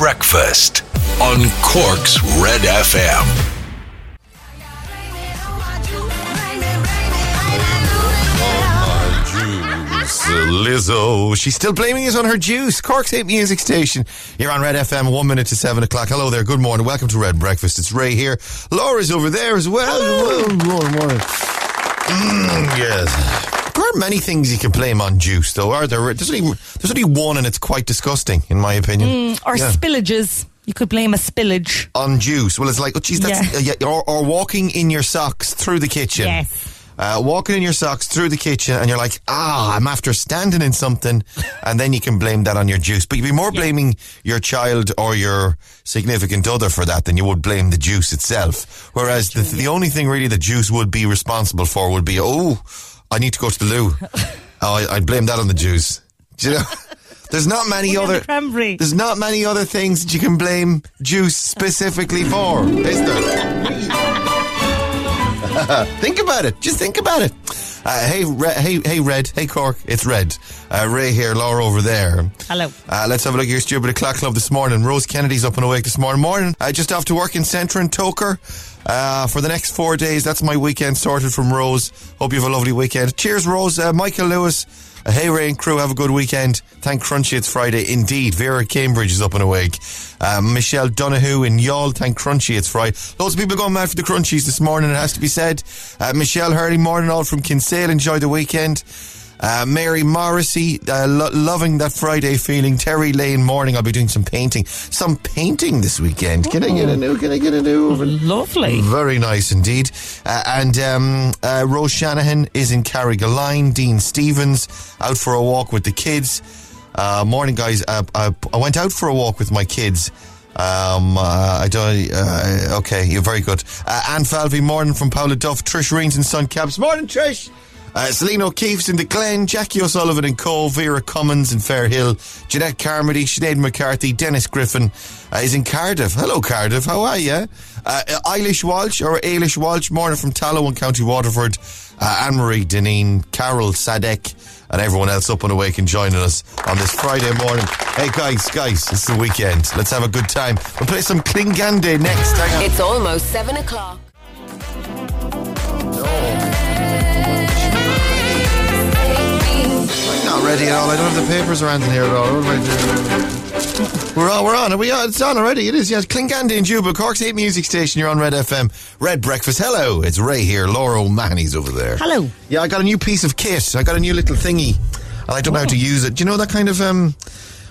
Breakfast on Cork's Red FM. Lizzo, she's still blaming us on her juice. Cork's hit music station. You're on Red FM, 1 minute to 7 o'clock. Hello there, good morning, welcome to Red Breakfast. It's Ray here, Laura's over there as well. Hello. Morning. Yes. There are many things you can blame on juice though, are there? There's only one, and it's quite disgusting in my opinion. Spillages. You could blame a spillage on juice. Well, it's like, oh geez, that's, yeah. Or walking in your socks through the kitchen. Yes. Walking in your socks through the kitchen, and you're like, I'm after standing in something, and then you can blame that on your juice. But you'd be more blaming your child or your significant other for that than you would blame the juice itself. Whereas the only thing really the juice would be responsible for would be, I need to go to the loo. I'd blame that on the juice. Do you know? There's not many other things that you can blame juice specifically for, is there? Think about it. Just think about it. Hey, Red. Hey, Cork. It's Red. Ray here, Laura over there. Hello. Let's have a look at your Stupid O'Clock Club this morning. Rose Kennedy's up and awake this morning. Just off to work in Centre and Toker for the next 4 days. That's my weekend sorted from Rose. Hope you have a lovely weekend. Cheers, Rose. Michael Lewis. Hey, Ray and crew, have a good weekend. Thank Crunchy, it's Friday. Indeed, Vera Cambridge is up and awake. Michelle Donoghue in Yall, thank Crunchy, it's Friday. Loads of people going mad for the Crunchies this morning, it has to be said. Michelle Hurley, morning all from Kinsale, enjoy the weekend. Mary Morrissey, loving that Friday feeling. Terry Lane, morning, I'll be doing some painting this weekend. Ooh. Can I get a new oven? Lovely. Very nice indeed. And Rose Shanahan is in Carrigaline. Dean Stevens out for a walk with the kids. Morning guys, I went out for a walk with my kids. Okay, you're very good. Anne Falvey, morning from Paula Duff. Trish Reins and Son Cabs, morning Trish. Celine O'Keefe's in the Glen, Jackie O'Sullivan in Cove, Vera Cummins in Fairhill, Jeanette Carmody, Sinead McCarthy, Dennis Griffin is in Cardiff. Hello Cardiff, how are you? Eilish Walsh, morning from Tallow in County Waterford. Anne-Marie, Deneen, Carol, Sadek and everyone else up and awake and joining us on this Friday morning. Hey guys, it's the weekend, let's have a good time. We'll play some Klingande next. Hang on. It's almost 7 o'clock. Not ready at all. I don't have the papers around here at all. We're on. Are we on? It's on already. It is, yes. Klingande and Juba, Cork's Hit Music Station. You're on Red FM. Red Breakfast. Hello. It's Ray here. Laura O'Mahony's over there. Hello. Yeah, I got a new piece of kit. I got a new little thingy. And I don't know how to use it. Do you know that kind of...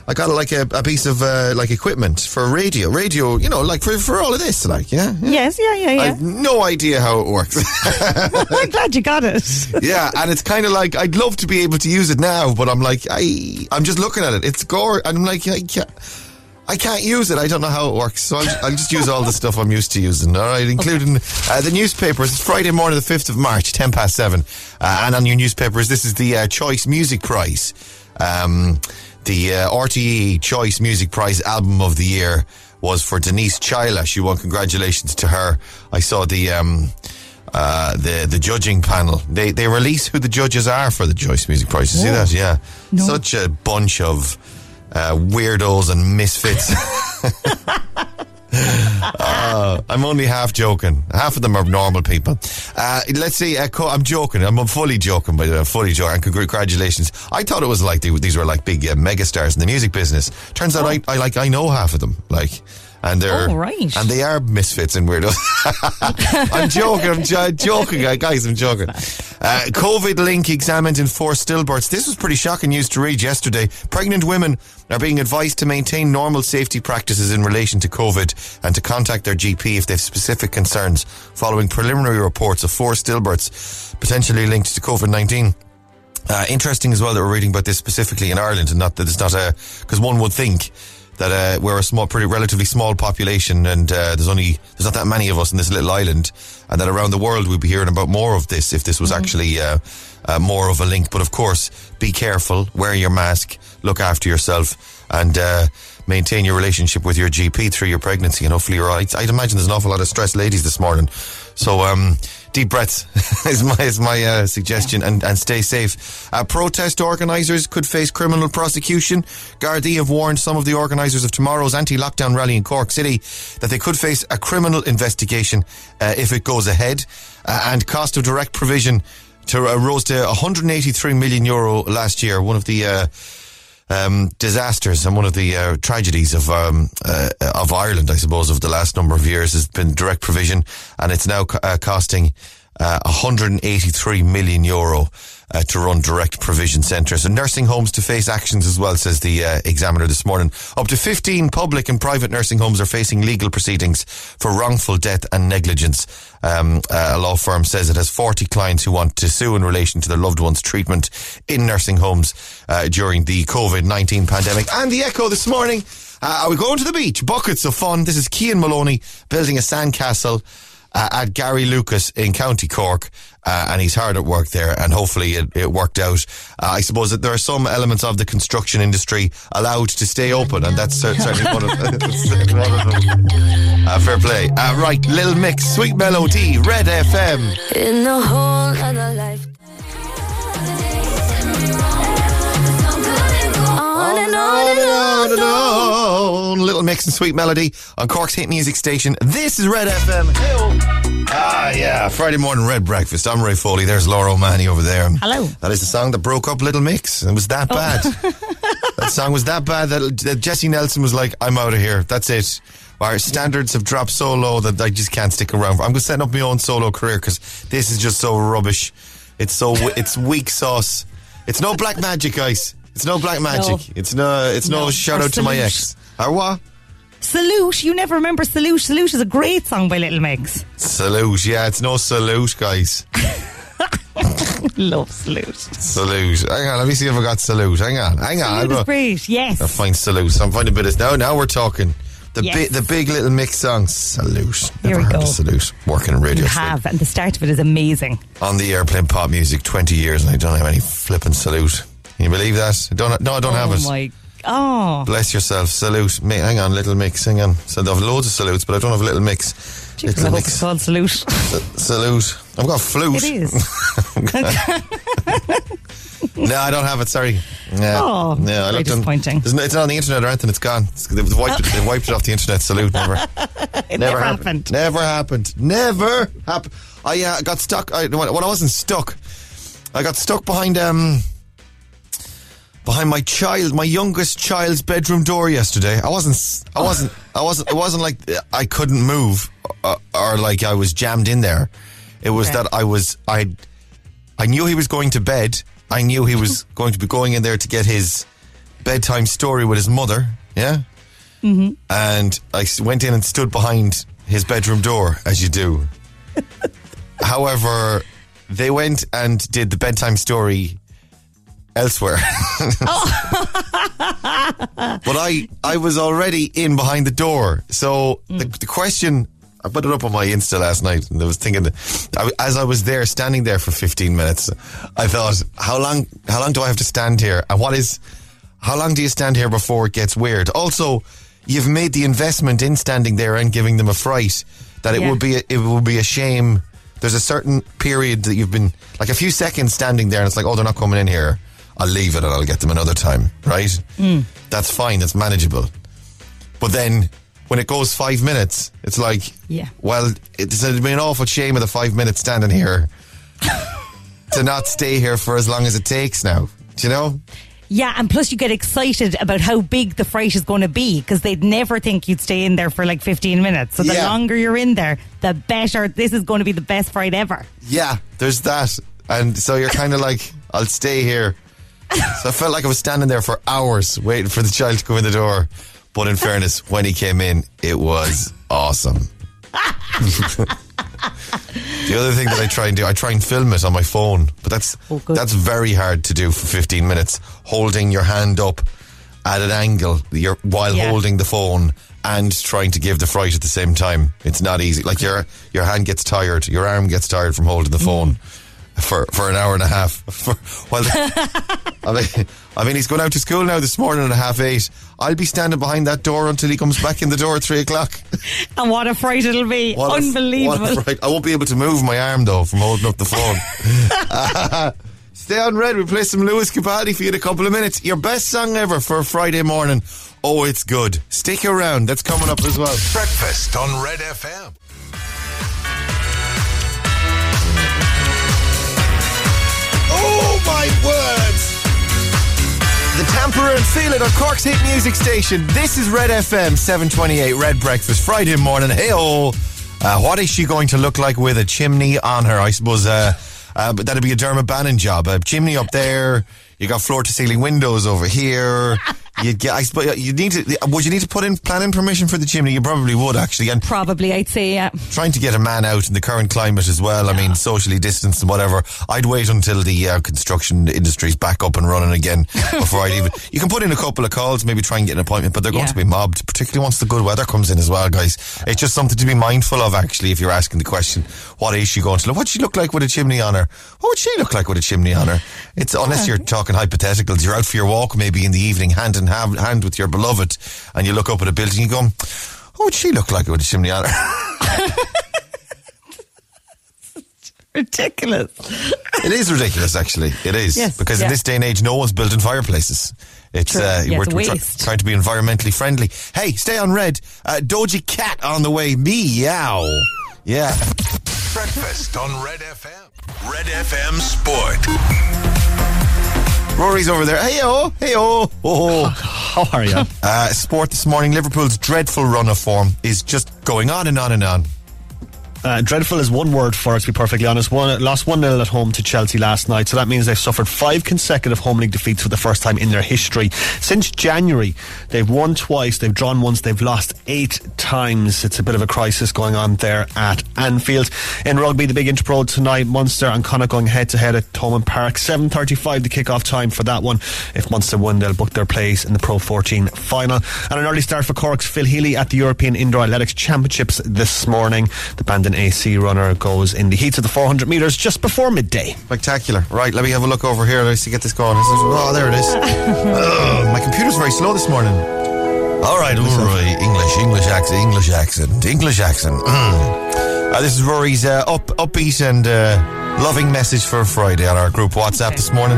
I got like a piece of like equipment for radio. Radio, you know, like for all of this, like, yeah? Yes, yeah. I have no idea how it works. I'm glad you got it. Yeah, and it's kind of like, I'd love to be able to use it now, but I'm like, I'm just looking at it. It's gore, and I'm like, I can't use it. I don't know how it works. So I'll just use all the stuff I'm used to using, all right? Including the newspapers. It's Friday morning, the 5th of March, 10 past 7. And on your newspapers, this is the Choice Music Prize. The RTE Choice Music Prize Album of the Year was for Denise Chyla. She won. Congratulations to her. I saw the judging panel. They release who the judges are for the Choice Music Prize. You see that? Yeah. No. Such a bunch of weirdos and misfits. I'm only half joking. Half of them are normal people. Let's see. I'm joking. I'm fully joking, by the way. Fully joking. And congratulations. I thought it was like these were like big megastars in the music business. Turns out I know half of them. Like, and they're right. And they are misfits and weirdos. I'm joking. Guys, I'm joking. COVID link examined in 4 stillbirths. This was pretty shocking news to read yesterday. Pregnant women are being advised to maintain normal safety practices in relation to COVID and to contact their GP if they have specific concerns following preliminary reports of 4 stillbirths potentially linked to COVID-19. Interesting as well that we're reading about this specifically in Ireland, and not that it's not a... Because one would think that we're a relatively small population, and there's not that many of us in this little island, and that around the world we'd be hearing about more of this if this was actually more of a link. But of course, be careful, wear your mask, look after yourself, and maintain your relationship with your GP through your pregnancy, and hopefully you're all right. I'd imagine there's an awful lot of stressed ladies this morning, so deep breaths is my suggestion, and stay safe. Protest organisers could face criminal prosecution. Gardaí have warned some of the organisers of tomorrow's anti-lockdown rally in Cork City that they could face a criminal investigation if it goes ahead. And cost of direct provision rose to €183 million last year, one of the disasters, and one of the tragedies of Ireland, I suppose, of the last number of years has been direct provision, and it's now costing €183 million to run direct provision centres. And nursing homes to face actions as well, says the Examiner this morning. Up to 15 public and private nursing homes are facing legal proceedings for wrongful death and negligence. A law firm says it has 40 clients who want to sue in relation to their loved ones' treatment in nursing homes during the COVID-19 pandemic. And the Echo this morning, are we going to the beach? Buckets of fun. This is Cian Maloney building a sandcastle at Gary Lucas in County Cork, and he's hard at work there, and hopefully it worked out. I suppose that there are some elements of the construction industry allowed to stay open, and that's certainly one of them. Fair play. Right, Little Mix, Sweet Melody, Red FM. In the whole other life. On and on. Little Mix and Sweet Melody on Cork's hit music station. This is Red FM. Hello. Ah, yeah. Friday morning Red Breakfast. I'm Ray Foley. There's Laura O'Mahony over there. Hello. That is the song that broke up Little Mix. It was that bad. That song was that bad that Jesse Nelson was like, I'm out of here. That's it. Our standards have dropped so low that I just can't stick around. I'm going to set up my own solo career because this is just so rubbish. It's weak sauce. It's no Black Magic, guys. It's no Black Magic. No. It's no shout out to my ex. Or what? Salute. You never remember Salute. Salute is a great song by Little Mix. Salute. Yeah, it's no Salute, guys. Love Salute. Salute. Hang on, let me see if I got Salute. Hang on. Salute is great, yes. I'll find Salute. I'm finding a bit of... Now we're talking. The big Little Mix song, Salute. Never heard of Salute. Working in radio. You have, and the start of it is amazing. On the airplane pop music, 20 years, and I don't have any flipping Salute. Can you believe that? I don't have it. Oh, bless yourself. Salute. Hang on, Little Mix. Hang on. So I have loads of Salutes, but I don't have Little Mix. Jeez, Little Mix. It's called Salute. Salute. I've got Flute. It is. No, I don't have it. Sorry. Yeah. Oh, yeah, I very disappointing. It's not on the internet or anything. It's gone. They wiped it off the internet. Salute. It never happened. Never happened. I got stuck. I wasn't stuck. I got stuck behind my youngest child's bedroom door yesterday. It wasn't like I couldn't move or like I was jammed in there. It was that I knew he was going to bed. I knew he was going to be going in there to get his bedtime story with his mother. Yeah. Mm-hmm. And I went in and stood behind his bedroom door, as you do. However, they went and did the bedtime story elsewhere. But I was already in behind the door. So the question, I put it up on my Insta last night, and I was thinking, as I was there, standing there for 15 minutes, I thought, how long do I have to stand here? And how long do you stand here before it gets weird? Also, you've made the investment in standing there and giving them a fright that it would be a shame. There's a certain period that you've been, like a few seconds standing there, and it's like, oh, they're not coming in here. I'll leave it and I'll get them another time, right? Mm. That's fine, that's manageable. But then when it goes 5 minutes, it's like, well, it'd be an awful shame of the 5 minutes standing here to not stay here for as long as it takes now, do you know? Yeah, and plus you get excited about how big the fright is going to be, because they'd never think you'd stay in there for like 15 minutes. So the longer you're in there, the better. This is going to be the best fright ever. Yeah, there's that. And so you're kind of like, I'll stay here. So I felt like I was standing there for hours waiting for the child to come in the door. But in fairness, when he came in, it was awesome. The other thing that I try and do, I try and film it on my phone. But that's very hard to do for 15 minutes, holding your hand up at an angle while holding the phone and trying to give the fright at the same time. It's not easy. Like your hand gets tired, your arm gets tired from holding the phone. for an hour and a half. I mean, he's going out to school now this morning at 8:30. I'll be standing behind that door until he comes back in the door at 3 o'clock. And what a fright it'll be. Unbelievable. I won't be able to move my arm, though, from holding up the phone. Stay on Red. We'll play some Lewis Capaldi for you in a couple of minutes. Your best song ever for a Friday morning. Oh, it's good. Stick around. That's coming up as well. Breakfast on Red FM. Oh, my words! The Tamperer and Feel It on Cork's hit music station. This is Red FM 728 Red Breakfast Friday morning. Hey-oh! What is she going to look like with a chimney on her? I suppose but that'd be a Dermot Bannon job. A chimney up there. You got floor-to-ceiling windows over here. Would you need to put in planning permission for the chimney? You probably would, actually. And probably, I'd say, yeah. Trying to get a man out in the current climate as well. Yeah. I mean, socially distanced and whatever. I'd wait until the construction industry's back up and running again before I'd even... You can put in a couple of calls, maybe try and get an appointment, but they're going to be mobbed, particularly once the good weather comes in as well, guys. It's just something to be mindful of, actually, if you're asking the question, what is she going to look? What'd she look like with a chimney on her? What would she look like with a chimney on her? It's unless you're talking hypotheticals. You're out for your walk maybe in the evening, hand in hand with your beloved, and you look up at a building, you go, what would she look like with a chimney on her? Ridiculous. It is ridiculous, actually. It is. Yes, because in this day and age, no one's building fireplaces. We're trying to be environmentally friendly. Hey, stay on Red. Doji Cat on the way. Meow. Yeah. Breakfast on Red FM. Red FM Sport. Rory's over there. Hey-oh, hey-oh. Oh. How are you? Sport this morning. Liverpool's dreadful run of form is just going on and on and on. Dreadful is one word for it, to be perfectly honest. Lost 1-0 at home to Chelsea last night, so that means they've suffered 5 consecutive home league defeats for the first time in their history. Since January, they've won twice, they've drawn once, they've lost 8 times. It's a bit of a crisis going on there at Anfield. In rugby, the big interpro tonight, Munster and Connacht going head-to-head at Thomond Park. 7:35 the kick-off time for that one. If Munster win, they'll book their place in the Pro 14 final. And an early start for Cork's Phil Healy at the European Indoor Athletics Championships this morning. The band an AC runner goes in the heats of the 400 metres just before midday. Spectacular. Right, let me have a look over here. Let's see, get this going. Oh, there it is. My computer's very slow this morning. All right. English accent. This is Rory's upbeat and loving message for Friday on our group WhatsApp this morning.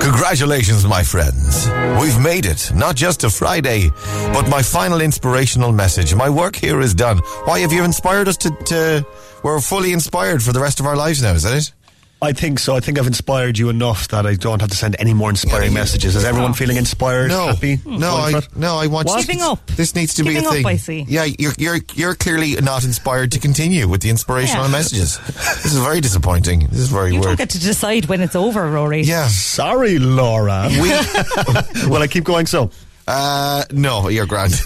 Congratulations, my friends. We've made it, not just to Friday, but my final inspirational message. My work here is done. Why, have you inspired us to we're fully inspired for the rest of our lives now, is that it? I think so. I think I've inspired you enough that I don't have to send any more inspiring messages. Is everyone feeling inspired? No, happy? I want giving up. This needs to be a thing. Up, I see. Yeah, you're clearly not inspired to continue with the inspirational messages. This is very disappointing. This is very weird. You don't get to decide when it's over, Rory. Yeah, sorry, Laura. Well, I keep going. So. No, you're grand.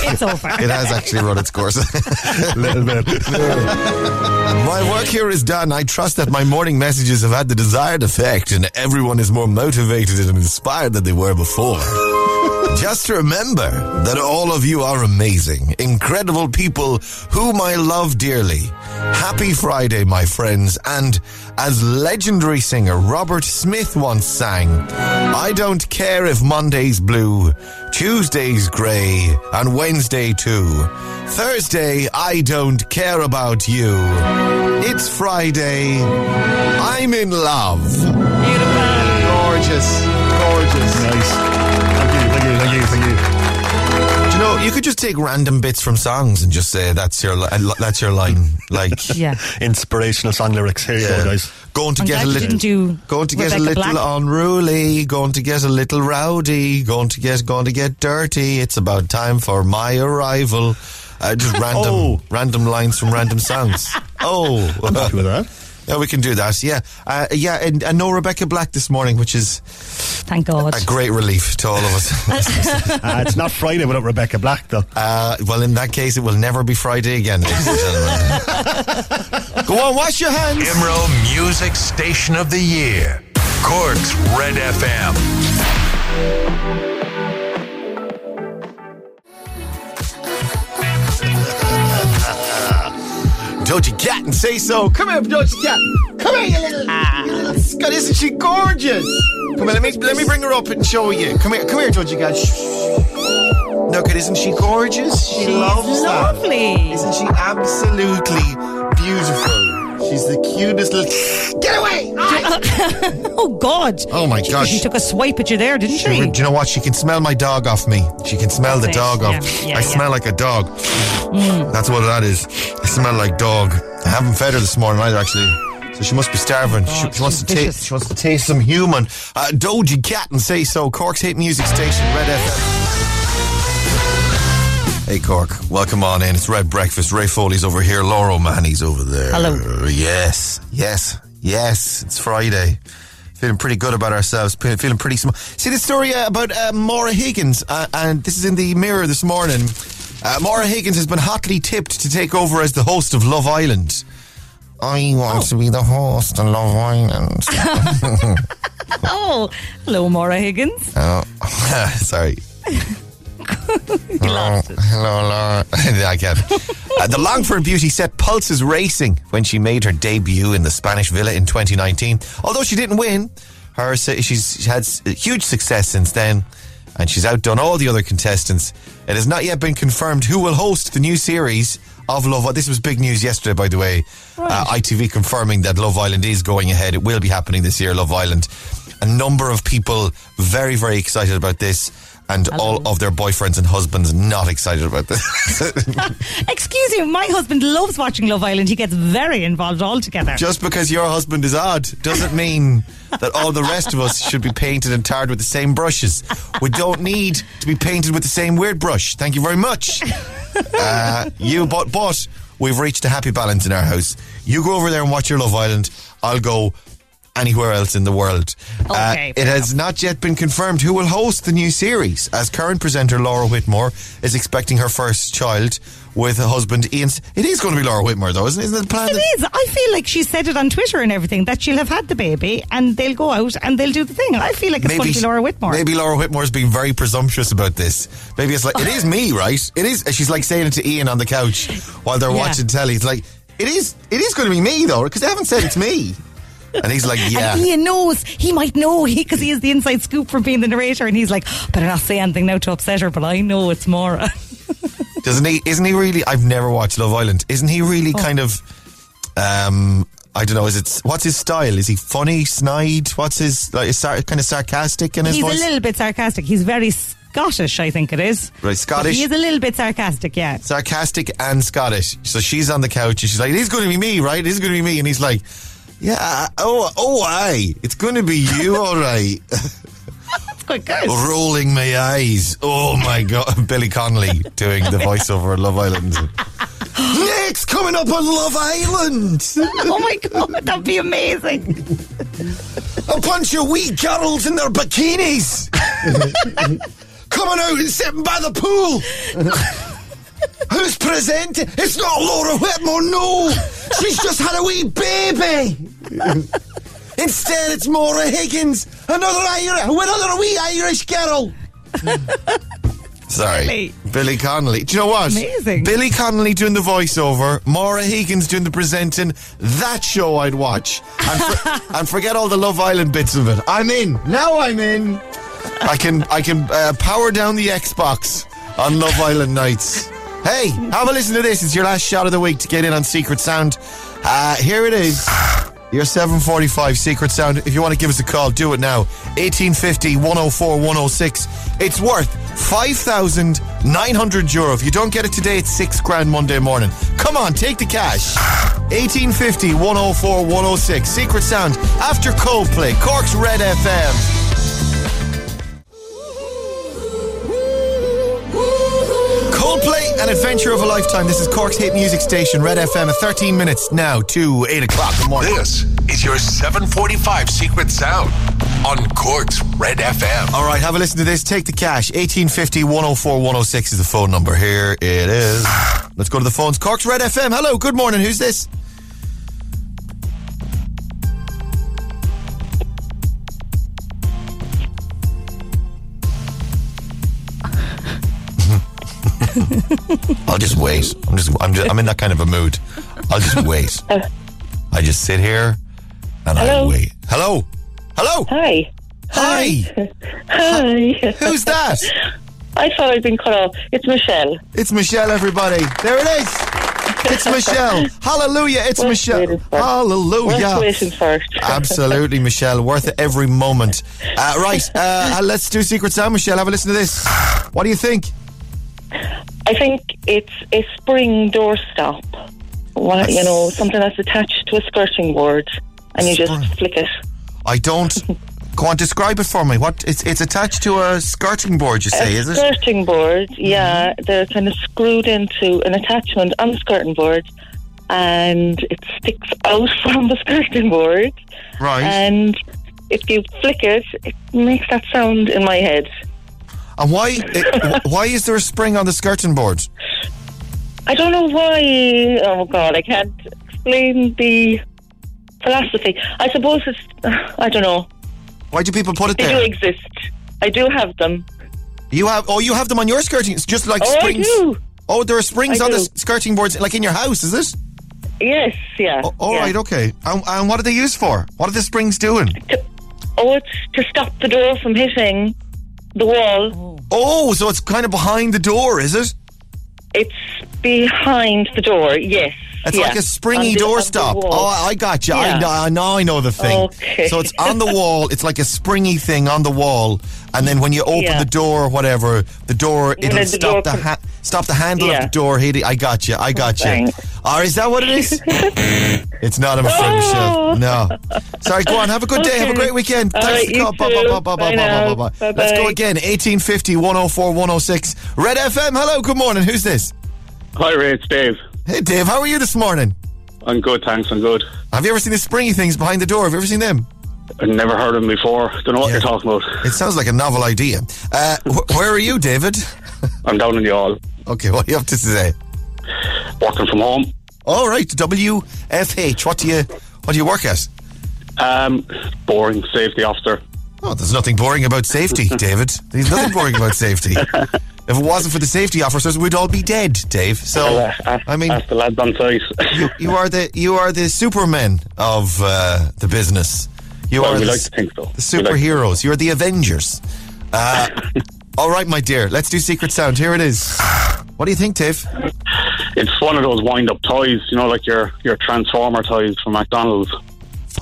It's over. It has actually run its course. Little bit. My work here is done. I trust that my morning messages have had the desired effect and everyone is more motivated and inspired than they were before. Just remember that all of you are amazing, incredible people whom I love dearly. Happy Friday, my friends. And as legendary singer Robert Smith once sang, I don't care if Monday's blue, Tuesday's grey, and Wednesday too. Thursday, I don't care about you. It's Friday. I'm in love. Beautiful. Gorgeous. Gorgeous. Nice. Thank you. Do you know, you could just take random bits from songs and just say that's your line, like inspirational song lyrics. Here you go, guys. Going to get a little unruly. Going to get a little rowdy. Going to get dirty. It's about time for my arrival. Just random lines from random songs. I'm happy with that. Yeah, we can do that. Yeah. And no Rebecca Black this morning, which is thank God. A great relief to all of us. It's not Friday without Rebecca Black, though. Well, in that case, it will never be Friday again, ladies and gentlemen. Go on, wash your hands. Imro Music Station of the Year, Cork's Red FM. Doji Cat and Say So. Come here, Doji Cat. Come here, you little scut. Isn't she gorgeous? Come on, let me bring her up and show you. Come here, Georgie Gad. Look, isn't she gorgeous? She's loves lovely. That. Isn't she absolutely beautiful? She's the cutest little... Get away! Oh, God. Oh, my gosh. She took a swipe at you there, didn't she? Do you know what? She can smell my dog off me. She can smell the dog off. I smell like a dog. Mm. That's what that is. I smell like dog. I haven't fed her this morning either, actually. So she must be starving. God, she wants to taste some human. Doja Cat and Say So. Cork's hit music station, Red FM. Hey Cork, welcome on in. It's Red Breakfast. Ray Foley's over here. Laura O'Mahony's over there. Hello. Yes. It's Friday. Feeling pretty good about ourselves. Feeling pretty small. See the story about Maura Higgins, and this is in the Mirror this morning. Maura Higgins has been hotly tipped to take over as the host of Love Island. I want to be the host of Love Island. Oh, hello, Maura Higgins. Oh, sorry. Hello, Laura. I can't. The Longford beauty set pulses racing when she made her debut in the Spanish Villa in 2019. Although she didn't win, she's had huge success since then, and she's outdone all the other contestants. It has not yet been confirmed who will host the new series of Love Island. This was big news yesterday, by the way. Right. ITV confirming that Love Island is going ahead. It will be happening this year, Love Island. A number of people very, very excited about this. And all of their boyfriends and husbands not excited about this. Excuse me, my husband loves watching Love Island. He gets very involved altogether. Just because your husband is odd doesn't mean that all the rest of us should be painted and tarred with the same brushes. We don't need to be painted with the same weird brush. Thank you very much. But we've reached a happy balance in our house. You go over there and watch your Love Island. I'll go anywhere else in the world. Okay, it has not yet been confirmed who will host the new series, as current presenter Laura Whitmore is expecting her first child with a husband, Ian. It is going to be Laura Whitmore, though, isn't it? Isn't it the plan? It is. I feel like she said it on Twitter and everything, that she'll have had the baby and they'll go out and they'll do the thing. I feel like it's going to be Laura Whitmore. Maybe Laura Whitmore's being very presumptuous about this. Maybe it's like, it is me, right? It is. She's like saying it to Ian on the couch while they're watching telly. It's like, it is going to be me, though, because they haven't said it's me. And he's like, yeah. And Ian knows. He might know, because he has the inside scoop from being the narrator. And he's like, better not say anything now to upset her, but I know it's Maura. Doesn't he? Isn't he really? I've never watched Love Island. Isn't he really kind of? I don't know. What's his style? Is he funny, snide? What's his kind of sarcastic in his voice? He's a little bit sarcastic. He's very Scottish, I think it is. Right, Scottish. He is a little bit sarcastic, yeah. Sarcastic and Scottish. So she's on the couch and she's like, it is going to be me, right? It is going to be me. And he's like, yeah, aye. It's going to be you, all right. That's quite good. Rolling my eyes. Oh, my God. Billy Connolly doing the voiceover at Love Island. Next, coming up on Love Island. Oh, my God. That'd be amazing. A bunch of wee girls in their bikinis. Coming out and sitting by the pool. Who's presenting? It's not Laura Whitmore, no! She's just had a wee baby! Instead, it's Maura Higgins, another wee Irish girl! Sorry, Billy Connolly. Do you know what? Amazing. Billy Connolly doing the voiceover, Maura Higgins doing the presenting. That show I'd watch. And forget all the Love Island bits of it. I'm in. Now I'm in. I can power down the Xbox on Love Island nights. Hey, have a listen to this. It's your last shot of the week to get in on Secret Sound. Here it is. Your 7:45 Secret Sound. If you want to give us a call, do it now. 1850 104 106. It's worth €5,900. If you don't get it today, it's $6,000 Monday morning. Come on, take the cash. 1850 104 106. Secret Sound after Coldplay. Cork's Red FM. Coldplay, an adventure of a lifetime. This is Cork's hit music station, Red FM, at 13 minutes now to 8 o'clock in the morning. This is your 7:45 Secret Sound on Cork's Red FM. All right, have a listen to this. Take the cash. 1850 104 106 is the phone number. Here it is. Let's go to the phones. Cork's Red FM. Hello, good morning. Who's this? I'll just wait. I'm in that kind of a mood. I'll just wait. I just sit here and hello. I'm Wei. Hello. Hello. Hi. Hi. Hi. Who's that? I thought I'd been cut off. It's Michelle. It's Michelle, everybody. There it is. It's Michelle. Hallelujah. It's worth Michelle. Hallelujah. Worth waiting for. Absolutely, Michelle. Worth it every moment. Right. Let's do Secret Sound, Michelle. Have a listen to this. What do you think? I think it's a spring doorstop. What, you know, something that's attached to a skirting board and you just flick it. I don't... Go on, describe it for me. What it's attached to a skirting board, you say, is it? A skirting board, yeah. Mm-hmm. They're kind of screwed into an attachment on the skirting board and it sticks out from the skirting board. Right. And if you flick it, it makes that sound in my head. And why is there a spring on the skirting board? I don't know why. Oh, God, I can't explain the philosophy. I suppose it's... I don't know. Why do people put it there? They do exist. I do have them. You have? Oh, you have them on your skirting? It's just like springs. I do. Oh, there are springs on the skirting boards, like in your house, is it? Yes, yeah. Oh, all right, okay. And what are they used for? What are the springs doing? It's to stop the door from hitting the wall. Oh, so it's kind of behind the door, is it? It's behind the door, yes. It's like a springy doorstop. Oh, I got you. Yeah. I know the thing. Okay. So it's on the wall. It's like a springy thing on the wall. And then when you open the door or whatever, the door, it'll stop stop the handle of the door hitting. I got you. I got you. Oh, is that what it is? It's not, I'm afraid, Michelle. No. Sorry, go on. Have a good day. Have a great weekend. Thanks for the call. Let's go again. 1850 104 106. Red FM. Hello. Good morning. Who's this? Hi, Ray. It's Dave. Hey Dave, how are you this morning? I'm good, thanks, I'm good. Have you ever seen the springy things behind the door? Have you ever seen them? I've never heard of them before. Don't know what you're talking about. It sounds like a novel idea. Where are you, David? I'm down in the hall. Okay, what are you up to today? Working from home. All right, WFH. What do you work at? Boring safety officer. Oh, there's nothing boring about safety, David. There's nothing boring about safety. If it wasn't for the safety officers, we'd all be dead, Dave. So ask the lads on site. you are the Supermen of the business. The superheroes. You're the Avengers. All right, my dear. Let's do Secret Sound. Here it is. What do you think, Dave? It's one of those wind-up toys, you know, like your Transformer toys from McDonald's.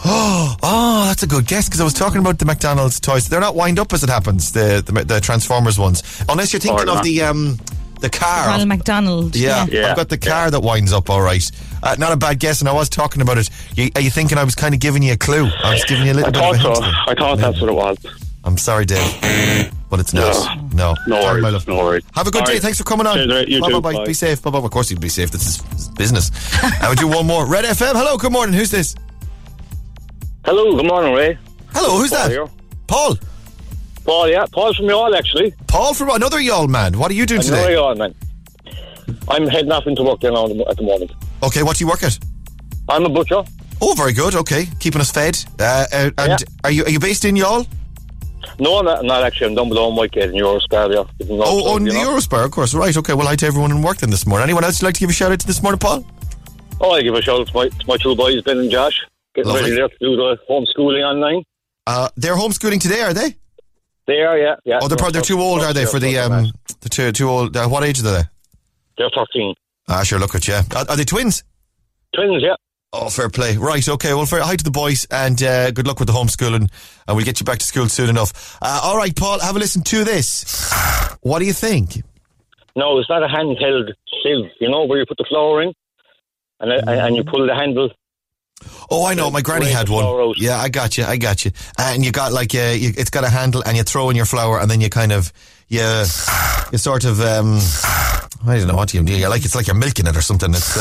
Oh, that's a good guess, because I was talking about the McDonald's toys. They're not wind up as it happens, the Transformers ones. Unless you're thinking of the car. Ronald McDonald. Yeah. I've got the car that winds up, all right. Not a bad guess, and I was talking about it. Are you thinking I was kind of giving you a clue? I was giving you a little bit of a hint. I thought that's what it was. I'm sorry, Dave, but it's not. No worries, no worries. Have a good day. Thanks for coming on. Bye. Be safe. Bye. Of course you'd be safe. This is business. I would do one more. Red FM. Hello, good morning. Who's this? Hello, good morning, Ray. Hello, who's that? Here. Paul. Paul, yeah. Paul from Yall, actually. Paul from another Yall man. What are you doing today? Another Yall man. I'm heading off into work now at the moment. Okay, what do you work at? I'm a butcher. Oh, very good. Okay, keeping us fed. Are you based in Yall? No, I'm not actually. I'm down below in Whitegate in Eurospar. Yeah. Oh, in the Eurospar, of course. Right, okay. Well, hi to everyone in work then this morning. Anyone else you'd like to give a shout out to this morning, Paul? Oh, I give a shout out to my two boys, Ben and Josh. Getting ready there to do the homeschooling online. They're homeschooling today, are they? They are, yeah. Oh, they're too old, are they, for the too old? What age are they? They're 13. Ah, sure, look at you. Are they twins? Twins, yeah. Oh, fair play. Right, okay. Well, hi to the boys, and good luck with the homeschooling, and we'll get you back to school soon enough. All right, Paul, have a listen to this. What do you think? No, it's not a handheld sieve, you know, where you put the flour in, and you pull the handle. Oh, I know. My granny had one. Yeah, I got you. And you got like it's got a handle, and you throw in your flour, and then you kind of you sort of I don't know what you do. Like it's like you're milking it or something. It's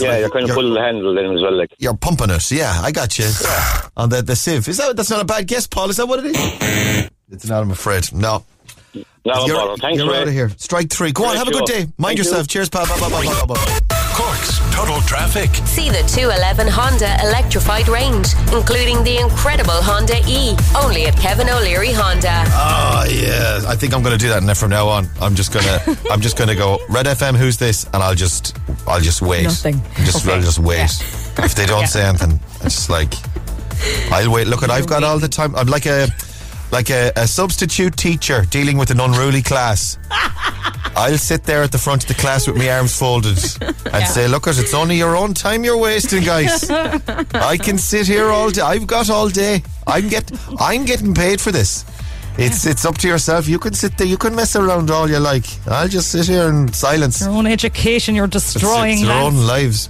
yeah, like you're kind of pulling the handle in as well. Like you're pumping it. Yeah, I got you. Yeah. On the sieve. That's not a bad guess, Paul? Is that what it is? It's not. I'm afraid. No, you're out of here. Strike three. Go on. Have a good day. Mind yourself. Cheers, pal. Bye. Cork's Total Traffic. See the 211 Honda electrified range, including the incredible Honda E, only at Kevin O'Leary Honda. Oh yeah, I think I'm going to do that from now on. I'm just going to go Red FM. Who's this? And I'll just wait. Nothing. I'll just wait. Yeah. If they don't say anything, it's just like I'll wait. Look, I've got all the time. I'm like a substitute teacher dealing with an unruly class. I'll sit there at the front of the class with my arms folded and say, look, it's only your own time you're wasting, guys. I can sit here all day. I've got all day. I'm getting paid for this. It's up to yourself. You can sit there. You can mess around all you like. I'll just sit here in silence. Your own education, you're destroying your own lives.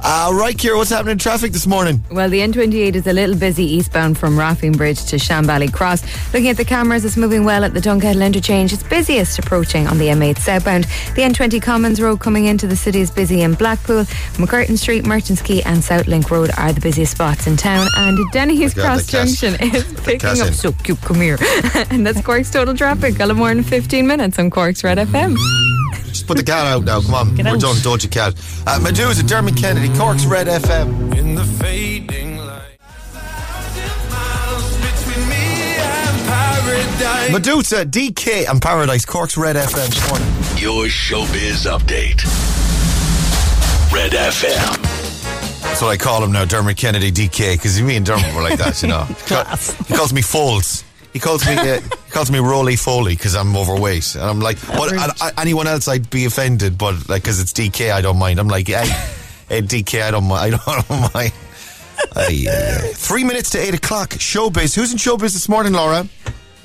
Right, Ciara, what's happening in traffic this morning? Well, the N28 is a little busy eastbound from Raffinbridge to Shambally Cross. Looking at the cameras, it's moving well at the Dunkettle interchange. It's busiest approaching on the M8 southbound. The N20 Commons Road coming into the city is busy in Blackpool. McCurtain Street, Merchants Quay and Southlink Road are the busiest spots in town. And Denny's Cross Junction is picking up. So cute, come here. And that's Cork's total traffic. All more in 15 minutes on Cork's Red FM. Just put the cat out now, come on. We're done, dodgy cat. Medusa, Dermot Kennedy, Cork's Red FM. In the fading light. Between me and paradise. Medusa, DK and Paradise, Cork's Red FM this morning. Your showbiz update. Red FM. That's what I call him now, Dermot Kennedy, DK, because me and Dermot were like that, you know. He calls me Foles. He calls me Rolly Foley because I'm overweight, and I'm like, well, anyone else I'd be offended, but like because it's DK, I don't mind. I'm like, hey DK, I don't mind. 3 minutes to 8 o'clock. Showbiz. Who's in showbiz this morning, Laura?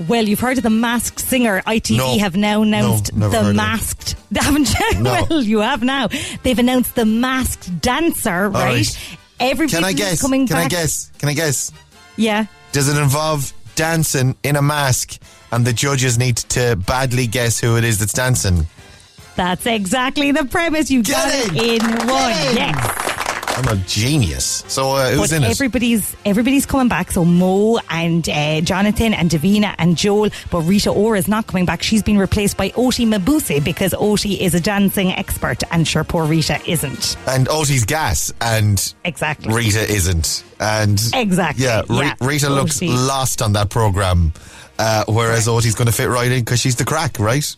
Well, you've heard of the Masked Singer. ITV have now announced the Masked. Haven't you? No. Well, you have now. They've announced the Masked Dancer. Right. Everybody coming back. Can I guess? Yeah. Does it involve dancing in a mask, and the judges need to badly guess who it is that's dancing? That's exactly the premise. You got it in one. Yes. I'm a genius. So who's in it? Everybody's coming back. So Mo and Jonathan and Davina and Joel, but Rita Ora is not coming back. She's been replaced by Oti Mabuse because Oti is a dancing expert, and sure, poor Rita isn't. And Oti's gas, and exactly Rita isn't, and exactly Rita looks lost on that program, whereas Oti's going to fit right in because she's the crack, right?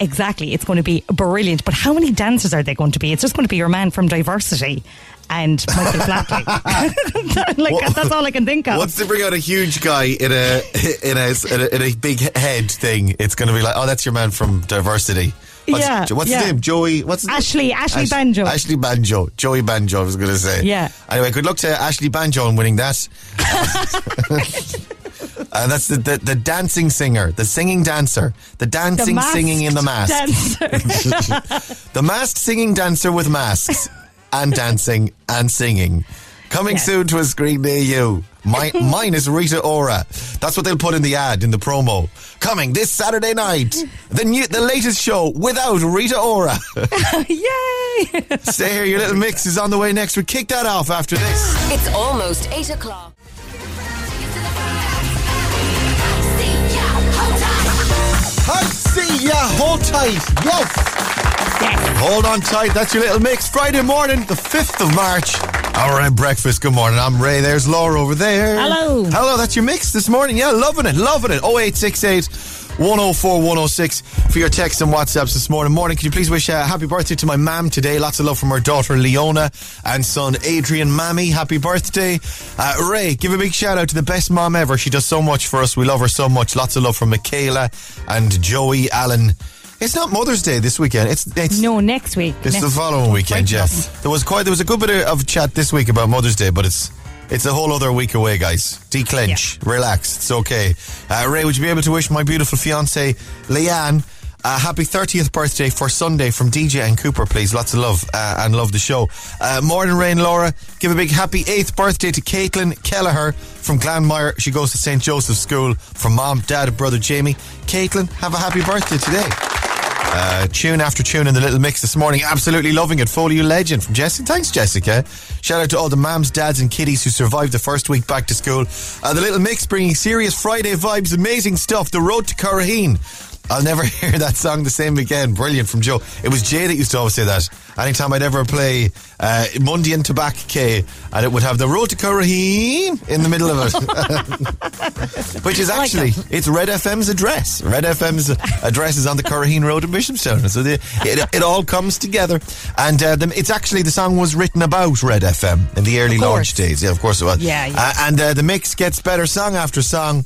Exactly. It's going to be brilliant. But how many dancers are they going to be? It's just going to be your man from Diversity and Michael Flatley. That's all I can think of. Once they bring out a huge guy in a big head thing, it's going to be like, oh, that's your man from Diversity. What's his name? Joey. What's his name? Ashley Banjo. Ashley Banjo. Joey Banjo, I was going to say. Yeah. Anyway, good luck to Ashley Banjo on winning that. And that's the dancing singer, the singing dancer, the dancing the singing in the mask. The masked singing dancer with masks and dancing and singing. Coming soon to a screen near you. Mine is Rita Ora. That's what they'll put in the ad, in the promo. Coming this Saturday night. The latest show without Rita Ora. Yay! Stay here, your little mix is on the way next. We kick that off after this. It's almost 8 o'clock. I see ya, hold tight, yes. Hold on tight, that's your little mix. Friday morning, the 5th of March. Our breakfast, good morning, I'm Ray, there's Laura over there. Hello, that's your mix this morning, yeah, loving it. 0868 104 106 for your texts and WhatsApps this morning. Morning, can you please wish a happy birthday to my mam today? Lots of love from her daughter Leona and son Adrian. Mammy, happy birthday. Ray, give a big shout out to the best mom ever. She does so much for us. We love her so much. Lots of love from Michaela and Joey Allen. It's not Mother's Day this weekend. It's next week. It's the following weekend, yes. There was a good bit of chat this week about Mother's Day, but it's a whole other week away, guys. Declench. Yeah. Relax. It's okay. Ray, would you be able to wish my beautiful fiancée, Leanne, a happy 30th birthday for Sunday from DJ and Cooper, please? Lots of love and love the show. Morning, Ray and Laura. Give a big happy 8th birthday to Caitlin Kelleher from Glanmire. She goes to St. Joseph's School from Mom, Dad and Brother Jamie. Caitlin, have a happy birthday today. Tune after tune in the little mix this morning. Absolutely loving it. Foley, you legend, from Jessica. Thanks, Jessica. Shout out to all the mums, dads and kiddies who survived the first week back to school. The little mix bringing serious Friday vibes. Amazing stuff. The road to Carraheen. I'll never hear that song the same again. Brilliant from Joe. It was Jay that used to always say that. Anytime I'd ever play Mundy and Tobac K, and it would have the Road to Curraheen in the middle of it. Which is actually, it's Red FM's address. Red FM's address is on the Curraheen Road in Bishopstown. So it all comes together. And it's actually, the song was written about Red FM in the early launch days. Yeah, of course it was. Yeah, yeah. And the mix gets better song after song.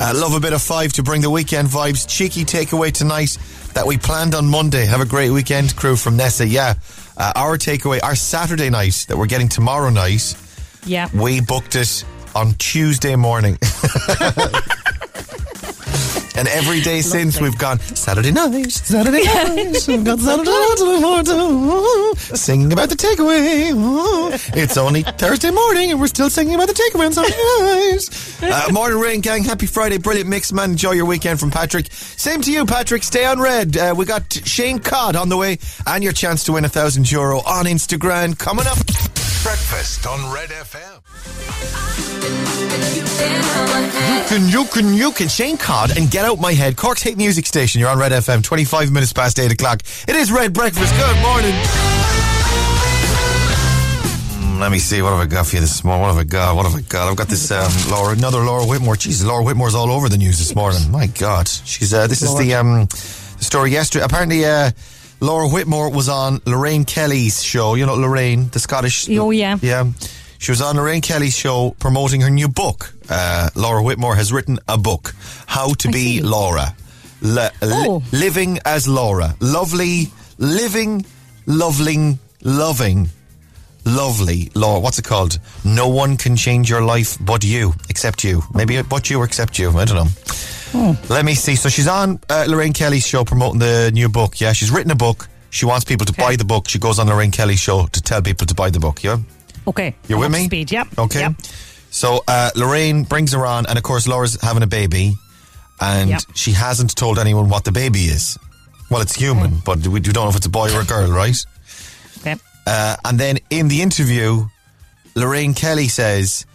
Love a bit of Five to bring the weekend vibes. Cheeky takeaway tonight that we planned on Monday. Have a great weekend, crew, from Nessa. Yeah, our takeaway, our Saturday night that we're getting tomorrow night. Yeah, we booked it on Tuesday morning. And every day since, we've gone Saturday night. We've gone Saturday morning, singing about the takeaway. It's only Thursday morning, and we're still singing about the takeaway on Saturday night. Morning, Rain Gang. Happy Friday. Brilliant mix, man. Enjoy your weekend from Patrick. Same to you, Patrick. Stay on Red. We got Shane Codd on the way, and your chance to win €1,000 on Instagram coming up. Breakfast on Red FM. You can Shane Codd and Get Out My Head. Cork's hit music station. You're on Red FM. 25 minutes past 8 o'clock. It is Red Breakfast. Good morning. Let me see. What have I got for you this morning? What have I got? I've got this Laura Whitmore. Jeez, Laura Whitmore's all over the news this morning. My God. She's this Laura. Is the story yesterday. Apparently, Laura Whitmore was on Lorraine Kelly's show. You know Lorraine, the Scottish... Oh, yeah. Yeah. She was on Lorraine Kelly's show promoting her new book. Laura Whitmore has written a book, How to Be Laura. Living as Laura. Lovely, living, loving, lovely Laura. What's it called? No one can change your life but you, except you. Maybe but you or except you. I don't know. Let me see. So she's on Lorraine Kelly's show promoting the new book. Yeah, she's written a book. She wants people to buy the book. She goes on Lorraine Kelly's show to tell people to buy the book. Yeah. Okay. You're with me? Speed. Yep. Okay. Yep. So Lorraine brings her on, and of course Laura's having a baby, and she hasn't told anyone what the baby is. Well, it's human, but we don't know if it's a boy or a girl, right? Okay. And then in the interview, Lorraine Kelly says,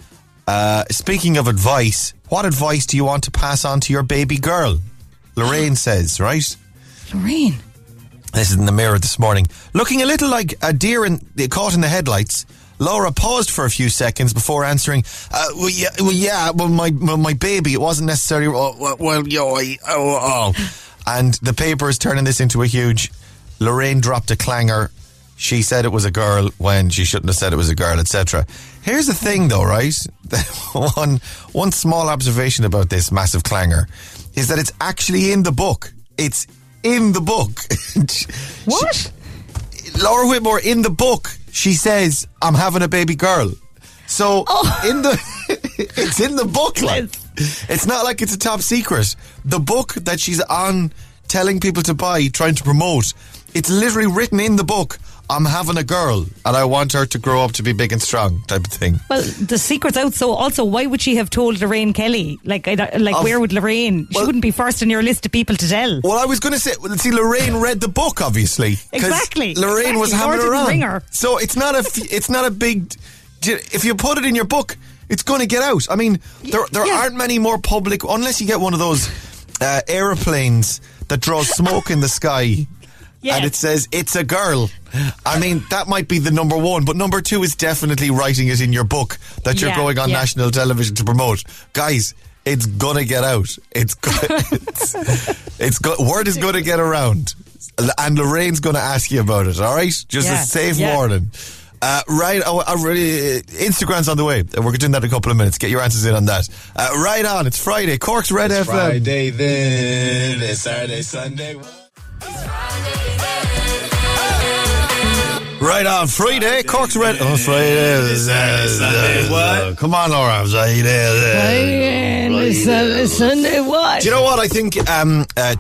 speaking of advice, what advice do you want to pass on to your baby girl? Lorraine says, right? Lorraine. This is in the Mirror this morning. Looking a little like a deer caught in the headlights, Laura paused for a few seconds before answering, my baby, it wasn't necessarily, And the paper is turning this into a huge, Lorraine dropped a clanger, she said it was a girl when she shouldn't have said it was a girl, etc. Here's the thing though, right? one small observation about this massive clanger is that it's actually in the book. It's in the book. What? Laura Whitmore, in the book, she says, I'm having a baby girl. So, it's in the book. Like. It's not like it's a top secret. The book that she's on telling people to buy, trying to promote, it's literally written in the book. I'm having a girl and I want her to grow up to be big and strong, type of thing. Well, the secret's out. So also, why would she have told Lorraine Kelly? Where would Lorraine? She wouldn't be first on your list of people to tell. Well, I was going to say, Lorraine read the book, obviously. Exactly. Lorraine was having her on. So it's not a big... If you put it in your book, it's going to get out. I mean, there aren't many more public... Unless you get one of those aeroplanes that draws smoke in the sky... Yes. And it says, it's a girl. I mean, that might be the number one, but number two is definitely writing it in your book that you're going on national television to promote. Guys, it's going to get out. Word is going to get around. And Lorraine's going to ask you about it, all right? Just a safe warning. Right, Instagram's on the way. We're doing that in a couple of minutes. Get your answers in on that. Right on, it's Friday. Cork's Red FM. Friday then, it's Saturday, Sunday. Right on Friday, Cork's Red. Oh, Friday, Sunday, what? Come on, Laura. Friday, Sunday, what? Do you know what? I think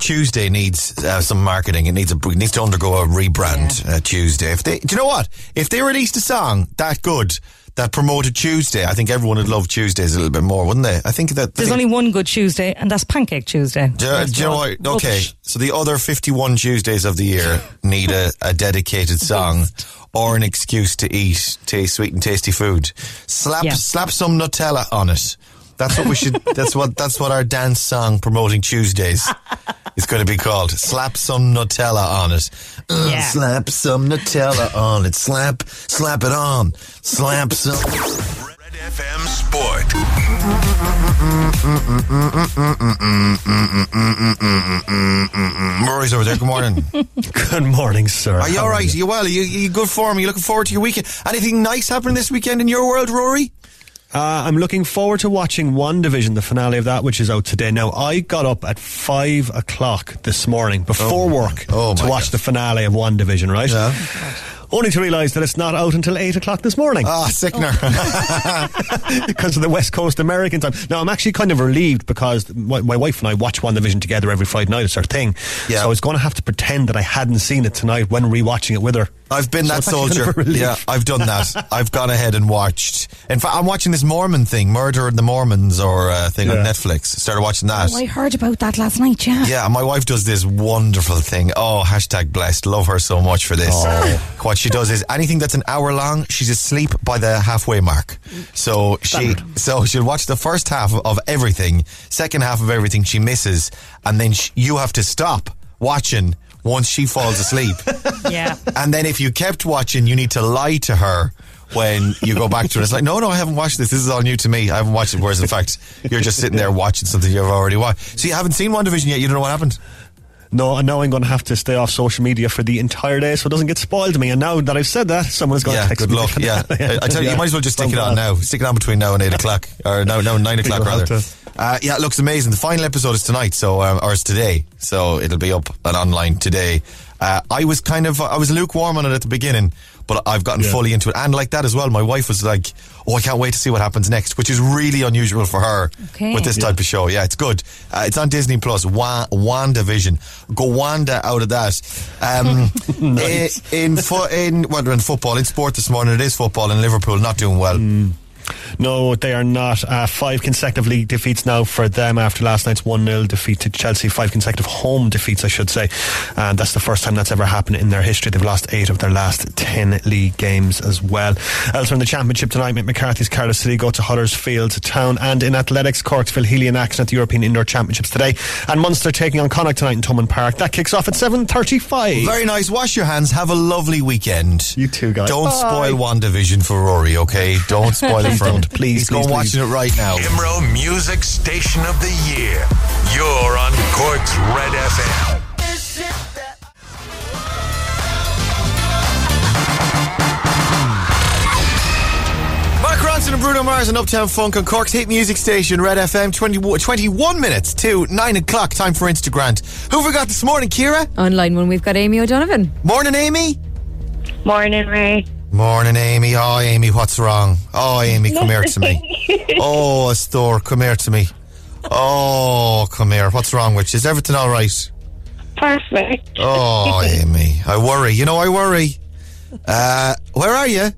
Tuesday needs some marketing. It needs to undergo a rebrand. Tuesday. Do you know what? If they released a song that good that promoted Tuesday, I think everyone would love Tuesdays a little bit more, wouldn't they? I think that... There's only one good Tuesday, and that's Pancake Tuesday. Do you know what? Okay, so the other 51 Tuesdays of the year need a dedicated song or an excuse to eat sweet and tasty food. Slap some Nutella on it. That's what we should. That's what our dance song promoting Tuesdays is going to be called. Slap some Nutella on it. Yeah. Slap some Nutella on it. Slap it on. Slap some. Red FM Sport. Murray's over there. Good morning. Good morning, sir. Are you all right? You well? You good form? You looking forward to your weekend? Anything nice happening this weekend in your world, Rory? I'm looking forward to watching WandaVision, the finale of that, which is out today. Now, I got up at 5 o'clock this morning before work to watch the finale of WandaVision, right? Yeah. Only to realise that it's not out until 8 o'clock this morning. Ah, sickener. Because of the West Coast American time. Now, I'm actually kind of relieved because my wife and I watch WandaVision together every Friday night. It's our thing. Yeah. So I was going to have to pretend that I hadn't seen it tonight when rewatching it with her. I've been that soldier. Yeah, I've done that. I've gone ahead and watched. In fact, I'm watching this Mormon thing, Murder of the Mormons, or thing on Netflix. Started watching that. Oh, I heard about that last night. Yeah. Yeah, my wife does this wonderful thing. Oh, #blessed. Love her so much for this. Oh. What she does is anything that's an hour long, she's asleep by the halfway mark. So she'll watch the first half of everything, second half of everything she misses, and then you have to stop watching once she falls asleep. Yeah. And then if you kept watching, you need to lie to her when you go back to it. It's like, no, I haven't watched this. This is all new to me. I haven't watched it. Whereas, in fact, you're just sitting there watching something you've already watched. So you haven't seen WandaVision yet. You don't know what happened. No, and now I'm going to have to stay off social media for the entire day so it doesn't get spoiled to me. And now that I've said that, someone's going to text me. Good luck. Yeah. I tell you, you might as well just stick it on now. Stick it on between now and 8 o'clock. Or now 9 o'clock, rather. Yeah, it looks amazing. The final episode is tonight, or it's today. So it'll be up and online today. I was lukewarm on it at the beginning, but I've gotten fully into it. And like that as well, my wife was like, I can't wait to see what happens next, which is really unusual for her with this type of show. Yeah, it's good. It's on Disney Plus, WandaVision. Go Wanda out of that. Nice. In football, in sport this morning, it is football, and Liverpool not doing well. No, they are not. 5 consecutive league defeats now for them after last night's 1-0 defeat to Chelsea. 5 consecutive home defeats, I should say. And that's the first time that's ever happened in their history. They've lost 8 of their last 10 league games as well. Elsewhere in the Championship tonight, Mick McCarthy's Cardiff City go to Huddersfield Town. And in athletics, Cork's Phil Healy in action at the European Indoor Championships today. And Munster taking on Connacht tonight in Thomond Park. That kicks off at 7:35. Very nice. Wash your hands. Have a lovely weekend. You too, guys. Don't spoil WandaVision for Rory, okay? Don't spoil it. Please go watching it right now. Imro Music Station of the Year. You're on Cork's Red FM. Mark Ronson and Bruno Mars and Uptown Funk on Cork's hit music station, Red FM. 21 minutes to 9 o'clock. Time for Instagram. Who have we got this morning, Kira? On line 1, we've got Amy O'Donovan. Morning, Amy. Morning, Ray. Morning, Amy. Oh, Amy, what's wrong? Oh, Amy, come here to me. Oh, Astor, come here to me. Oh, come here. What's wrong with you? Is everything all right? Perfect. Oh, Amy. I worry. You know, I worry. Where are you?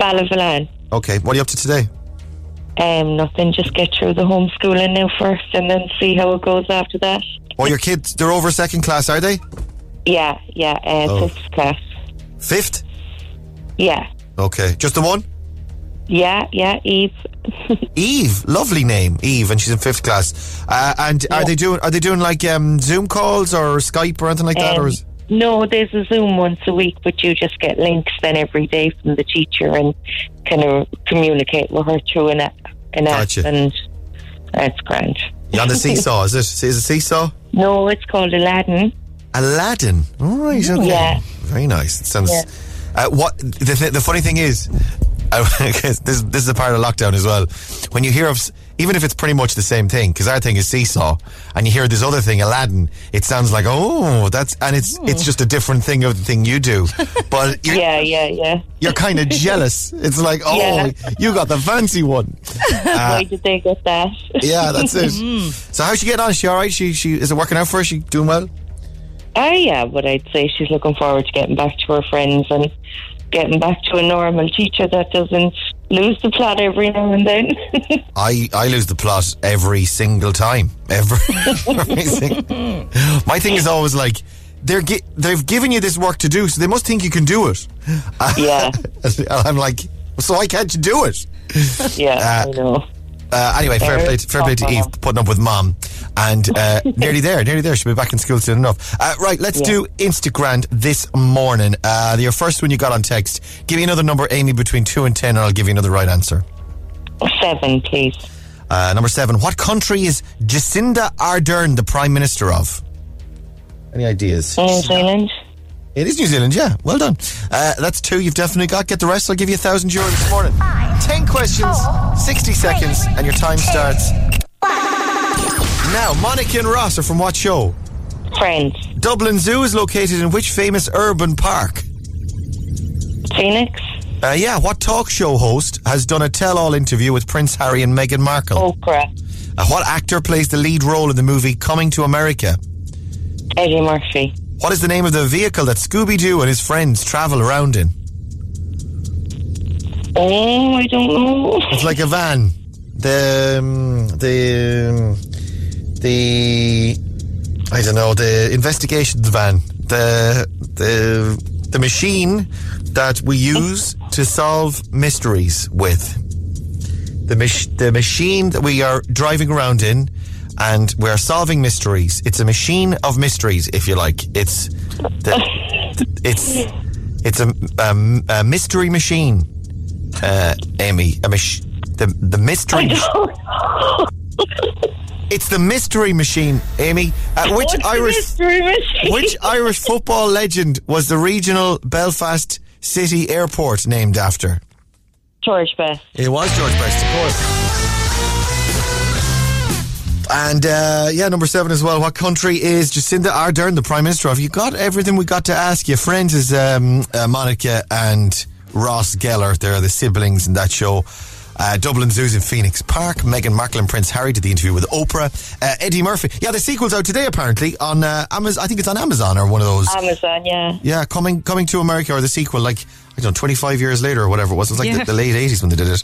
Ballyvillan. Okay. What are you up to today? Nothing. Just get through the homeschooling now first and then see how it goes after that. Oh, your kids, they're over second class, are they? Yeah. Fifth class. Fifth? Yeah. Okay. Just the one? Yeah, Eve. Eve, lovely name, Eve, and she's in fifth class. Are they doing like Zoom calls or Skype or anything like that? No, there's a Zoom once a week, but you just get links then every day from the teacher and kind of communicate with her through an app. Gotcha. And that's grand. You're on the seesaw, is it? Is it a seesaw? No, it's called Aladdin. Aladdin? All right, okay. Yeah. Very nice. It sounds... Yeah. The funny thing is, this is a part of lockdown as well. When you hear of, even if it's pretty much the same thing, because our thing is seesaw, and you hear this other thing, Aladdin, it sounds like it's just a different thing of the thing you do. But you're kind of jealous. It's like you got the fancy one. Why did they get that? Yeah, that's it. So how's she getting on? Is she all right? She is it working out for her? Is she doing well? Yeah, but I'd say she's looking forward to getting back to her friends and getting back to a normal teacher that doesn't lose the plot every now and then. I lose the plot every single time. My thing is always like, they've given you this work to do, so they must think you can do it. Yeah. I'm like, so why can't you do it? Yeah, I know. Anyway, fair play to Eve putting up with mom. And nearly there. She'll be back in school soon enough. Right, let's do Instagram this morning. Your first one you got on text. Give me another number, Amy, between 2 and 10, and I'll give you another right answer. 7, please. Number 7. What country is Jacinda Ardern the Prime Minister of? Any ideas? New Zealand. It is New Zealand, yeah. Well done. That's 2 you've definitely got. Get the rest. I'll give you €1,000 this morning. 10 questions, 60 seconds, and your time starts. Now, Monica and Ross are from what show? Friends. Dublin Zoo is located in which famous urban park? Phoenix. What talk show host has done a tell-all interview with Prince Harry and Meghan Markle? Oprah. What actor plays the lead role in the movie Coming to America? Eddie Murphy. What is the name of the vehicle that Scooby-Doo and his friends travel around in? Oh, I don't know. It's like a van. The investigations van. The machine that we use to solve mysteries with. The machine that we are driving around in, and we're solving mysteries. It's a machine of mysteries, if you like. It's a mystery machine. Amy, the mystery. It's the mystery machine, Amy. Which Irish football legend was the regional Belfast City Airport named after? George Best. It was George Best, of course. And number 7 as well. What country is Jacinda Ardern the Prime Minister of? You got everything we got to ask you. Friends is Monica and Ross Geller. They're the siblings in that show. Dublin Zoo's in Phoenix Park. Meghan Markle and Prince Harry did the interview with Oprah. Eddie Murphy. Yeah, the sequel's out today apparently on Amazon. I think it's on Amazon or one of those. Amazon, yeah. Yeah, coming to America, or the sequel, like, I don't know, 25 years later or whatever it was. It was like the late 80s when they did it.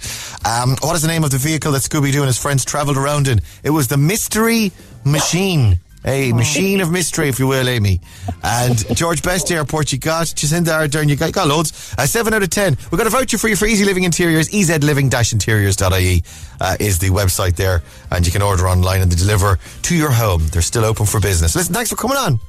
What is the name of the vehicle that Scooby-Doo and his friends travelled around in? It was the Mystery Machine. A machine of mystery, if you will, Amy. And George Best Airport, you got. Jacinda Ardern, you got loads. 7 out of 10. We've got a voucher for you for Easy Living Interiors. ezliving-interiors.ie is the website there. And you can order online and they deliver to your home. They're still open for business. Listen, thanks for coming on.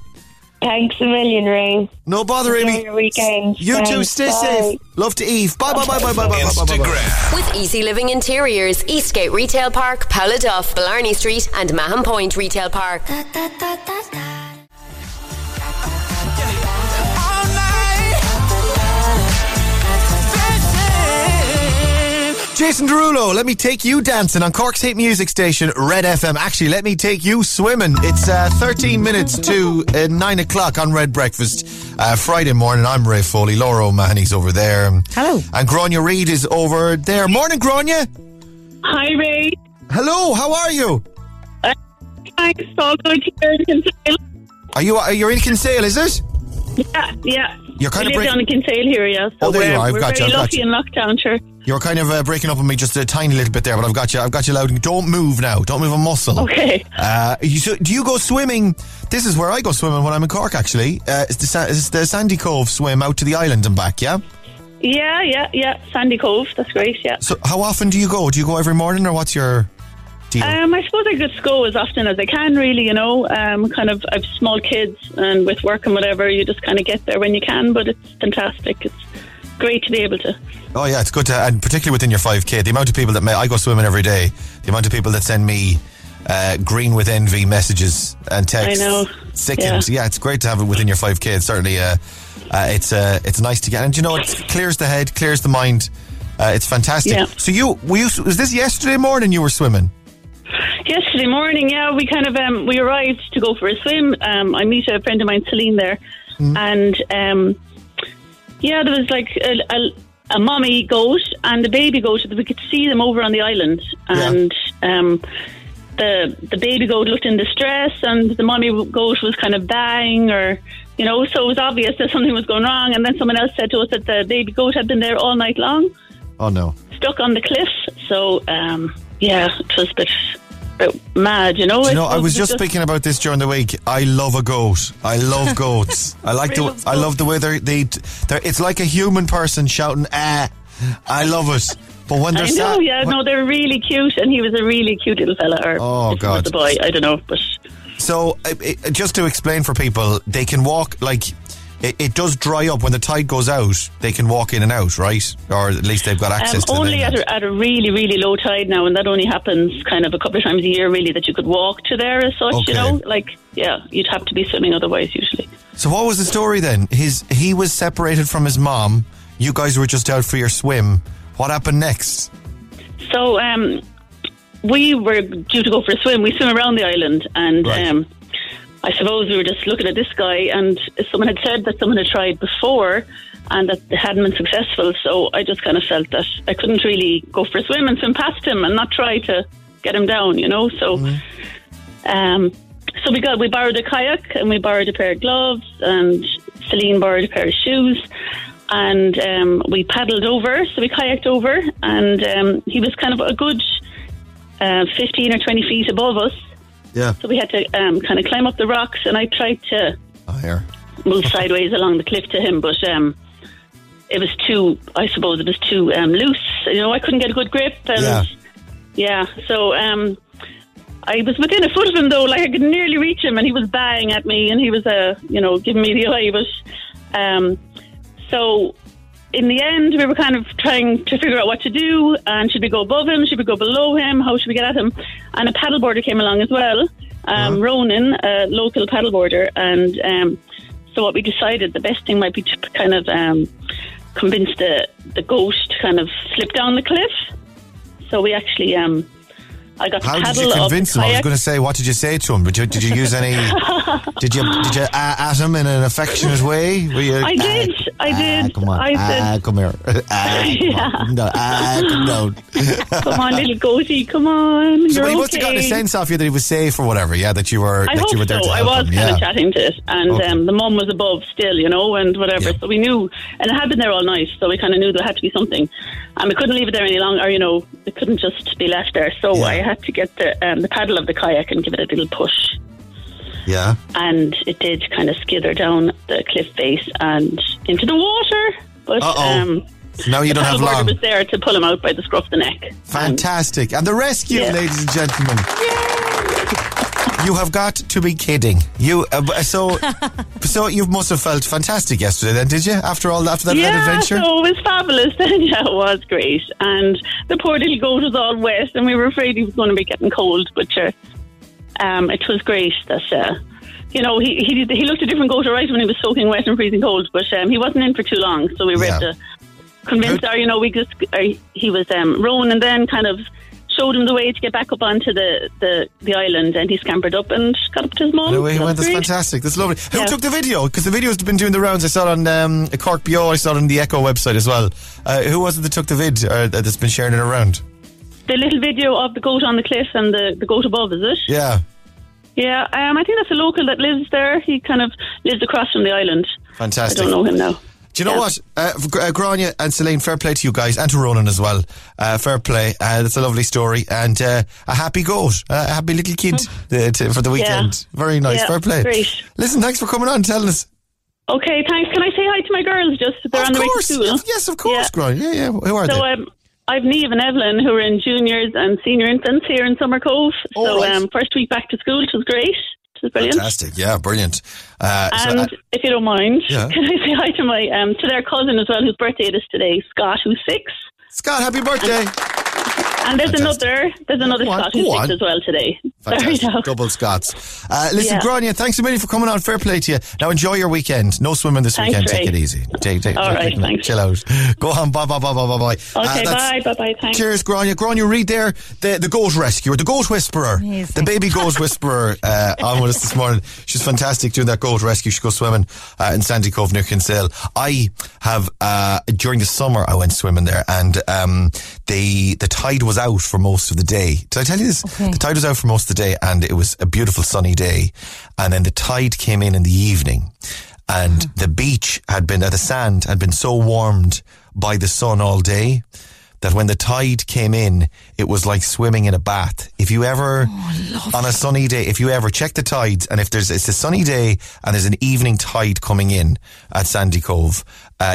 Thanks a million, Ray. No bother, Amy. Enjoy your weekend. You too, stay safe. Love to Eve. Bye. Instagram. With Easy Living Interiors, Eastgate Retail Park, Powladuff, Blarney Street and Mahon Point Retail Park. Da, da, da, da, da. Jason Derulo, let me take you dancing on Cork's hit music station, Red FM. Actually, let me take you swimming. It's 13 minutes to 9 o'clock on Red Breakfast. Friday morning, I'm Ray Foley. Laura O'Mahony's over there. Hello. And Gráinne Reid is over there. Morning, Gráinne. Hi, Ray. Hello, how are you? Thanks, all good here in Kinsale. You're in Kinsale, is it? Yeah. You're kind of down in Kinsale here, yeah. So there you are. We're very lucky in lockdown, sure. You're kind of breaking up on me just a tiny little bit there, but I've got you loud. Don't move now. Don't move a muscle. Okay. Do you go swimming? This is where I go swimming when I'm in Cork, actually. It's the Sandy Cove swim out to the island and back, yeah? Yeah. Sandy Cove, that's great, yeah. So how often do you go? Do you go every morning or what's your deal? I suppose I just go as often as I can, really, you know. I have small kids and with work and whatever, you just kind of get there when you can, but it's fantastic. It's great to be able to. Oh yeah, it's good to, and particularly within your 5k, the amount of people I go swimming every day, the amount of people that send me green with envy messages and texts. I know. Sickened. Yeah, it's great to have it within your 5k. It's certainly it's nice to get, and it clears the head, clears the mind. It's fantastic. Yeah. So was this yesterday morning you were swimming? Yesterday morning, yeah, we kind of we arrived to go for a swim. I meet a friend of mine, Celine, there, and. Yeah, there was like a mommy goat and a baby goat. We could see them over on the island. And the baby goat looked in distress and the mommy goat was kind of baying so it was obvious that something was going wrong. And then someone else said to us that the baby goat had been there all night long. Oh, no. Stuck on the cliff. So, it was a bit mad, I was just speaking about this during the week. I love a goat. I love goats. I love the way they're it's like a human person shouting, ah. I love it. But when they're sad, they're really cute, and he was a really cute little fella. Or the boy, I don't know. But so, just to explain for people, they can walk like. It does dry up when the tide goes out. They can walk in and out, right? Or at least they've got access to it. Only at a really, really low tide now, and that only happens kind of a couple of times a year, really, that you could walk to there as such. Okay. You know, you'd have to be swimming otherwise usually. So what was the story then? He was separated from his mom. You guys were just out for your swim. What happened next? So we were due to go for a swim. We swim around the island, and. Right. I suppose we were just looking at this guy, and someone had said that someone had tried before and that they hadn't been successful, so I just kind of felt that I couldn't really go for a swim and swim past him and not try to get him down, you know. So we borrowed a kayak, and we borrowed a pair of gloves, and Celine borrowed a pair of shoes, and we paddled over, so we kayaked over, and he was kind of a good 15 or 20 feet above us. Yeah. So we had to kind of climb up the rocks, and I tried to move sideways along the cliff to him, but it was too loose. You know, I couldn't get a good grip. And so I was within a foot of him, though. Like, I could nearly reach him, and he was baying at me, and he was, giving me the eye. But so in the end, we were kind of trying to figure out what to do, and should we go above him, should we go below him, how should we get at him? And a paddleboarder came along as well, Ronan, a local paddleboarder, and so what we decided the best thing might be to kind of convince the goat to kind of slip down the cliff. So we actually, I got to paddle up. How did you convince him? I was going to say, what did you say to him? Did you use any? Did you at him in an affectionate way? I did. Come on, come here. Come on. Come on, little goatee, come on. So he must have gotten a sense off you that he was safe or whatever. Yeah, that you were. I hope you were there. I was kind of chatting to it, and the mum was above still, you know, and whatever. Yeah. So we knew, and it had been there all night, so we kind of knew there had to be something, and we couldn't leave it there any longer. You know, it couldn't just be left there. So I had to get the paddle of the kayak and give it a little push. Yeah. And it did kind of skither down the cliff face and into the water. But so now you don't have long. The was there to pull him out by the scruff of the neck. Fantastic. And the rescue, ladies and gentlemen. Yay! You have got to be kidding. You so you must have felt fantastic yesterday then, did you? After that adventure? Yeah, so it was fabulous then. Yeah, it was great. And the poor little goat was all wet, and we were afraid he was going to be getting cold, but it was great that, he looked a different goat right when he was soaking wet and freezing cold, but he wasn't in for too long, so we were able to convince her, you know, he was Ronan then kind of showed him the way to get back up onto the island, and he scampered up and got up to his mum. That's fantastic, that's lovely. Who took the video? Because the video's been doing the rounds. I saw it on Cork BO, I saw it on the Echo website as well. Who was it that took the vid that's been sharing it around? The little video of the goat on the cliff and the goat above, is it? Yeah. Yeah, I think that's a local that lives there. He kind of lives across from the island. Fantastic. I don't know him now. Do you know what? Grania and Celine, fair play to you guys, and to Ronan as well. Fair play. That's a lovely story. And a happy goat, a happy little kid for the weekend. Yeah. Very nice, fair play. Great. Listen, thanks for coming on and telling us. Okay, thanks. Can I say hi to my girls just? They're on the way to school. Yes, of course, Grania. Yeah, who are they? I've Neve and Evelyn, who are in juniors and senior infants here in Summer Cove. First week back to school, which was great. It was brilliant. Fantastic, yeah, brilliant. And if you don't mind, can I say hi to my to their cousin as well, whose birthday it is today, Scott, who's 6. Scott, happy birthday! And there's another Scott who's 6 as well today. Fantastic. Double Scots. Listen, Grania, thanks so many for coming on. Fair play to you. Now enjoy your weekend. No swimming this weekend. Take it easy. All right, thanks. Chill out. Go on. Bye. Okay, bye. Thanks. Cheers, Grania. Grania, read there the goat rescuer, the goat whisperer, the baby goat whisperer on with us this morning. She's fantastic doing that goat rescue. She goes swimming in Sandy Cove near Kinsale. I have during the summer I went swimming there, and the tide was out for most of the day. Did I tell you this? Okay. The tide was out for most of the day, and it was a beautiful sunny day, and then the tide came in the evening, and the beach had been the sand had been so warmed by the sun all day that when the tide came in, it was like swimming in a bath. If you ever, on a sunny day, if you ever check the tides, and if there's, it's a sunny day and there's an evening tide coming in at Sandy Cove,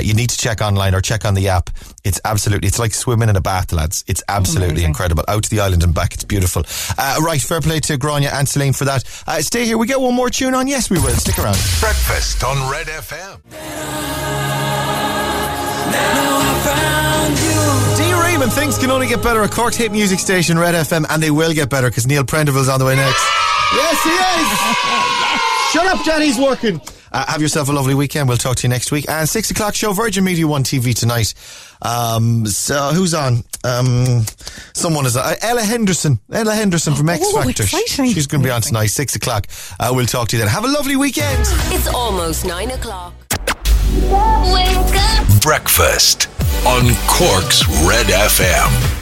you need to check online or check on the app. It's absolutely, it's like swimming in a bath, lads. It's absolutely incredible. Out to the island and back. It's beautiful. Right, fair play to Grania and Celine for that. Stay here. We get one more tune on. Yes, we will. Stick around. Breakfast on Red FM. Now I found you. D. Raymond thinks can only get better. A Cork hit music station, Red FM, and they will get better because Neil Prenderville's on the way next. Yes, he is. Shut up, Johnny's working. Have yourself a lovely weekend. We'll talk to you next week. And 6 o'clock show, Virgin Media 1 TV tonight. So who's on? Someone is on. Ella Henderson. Ella Henderson from X Factor. Exciting. She's going to be on tonight, 6 o'clock. We'll talk to you then. Have a lovely weekend. It's almost 9 o'clock. Wake up. Breakfast on Cork's Red FM.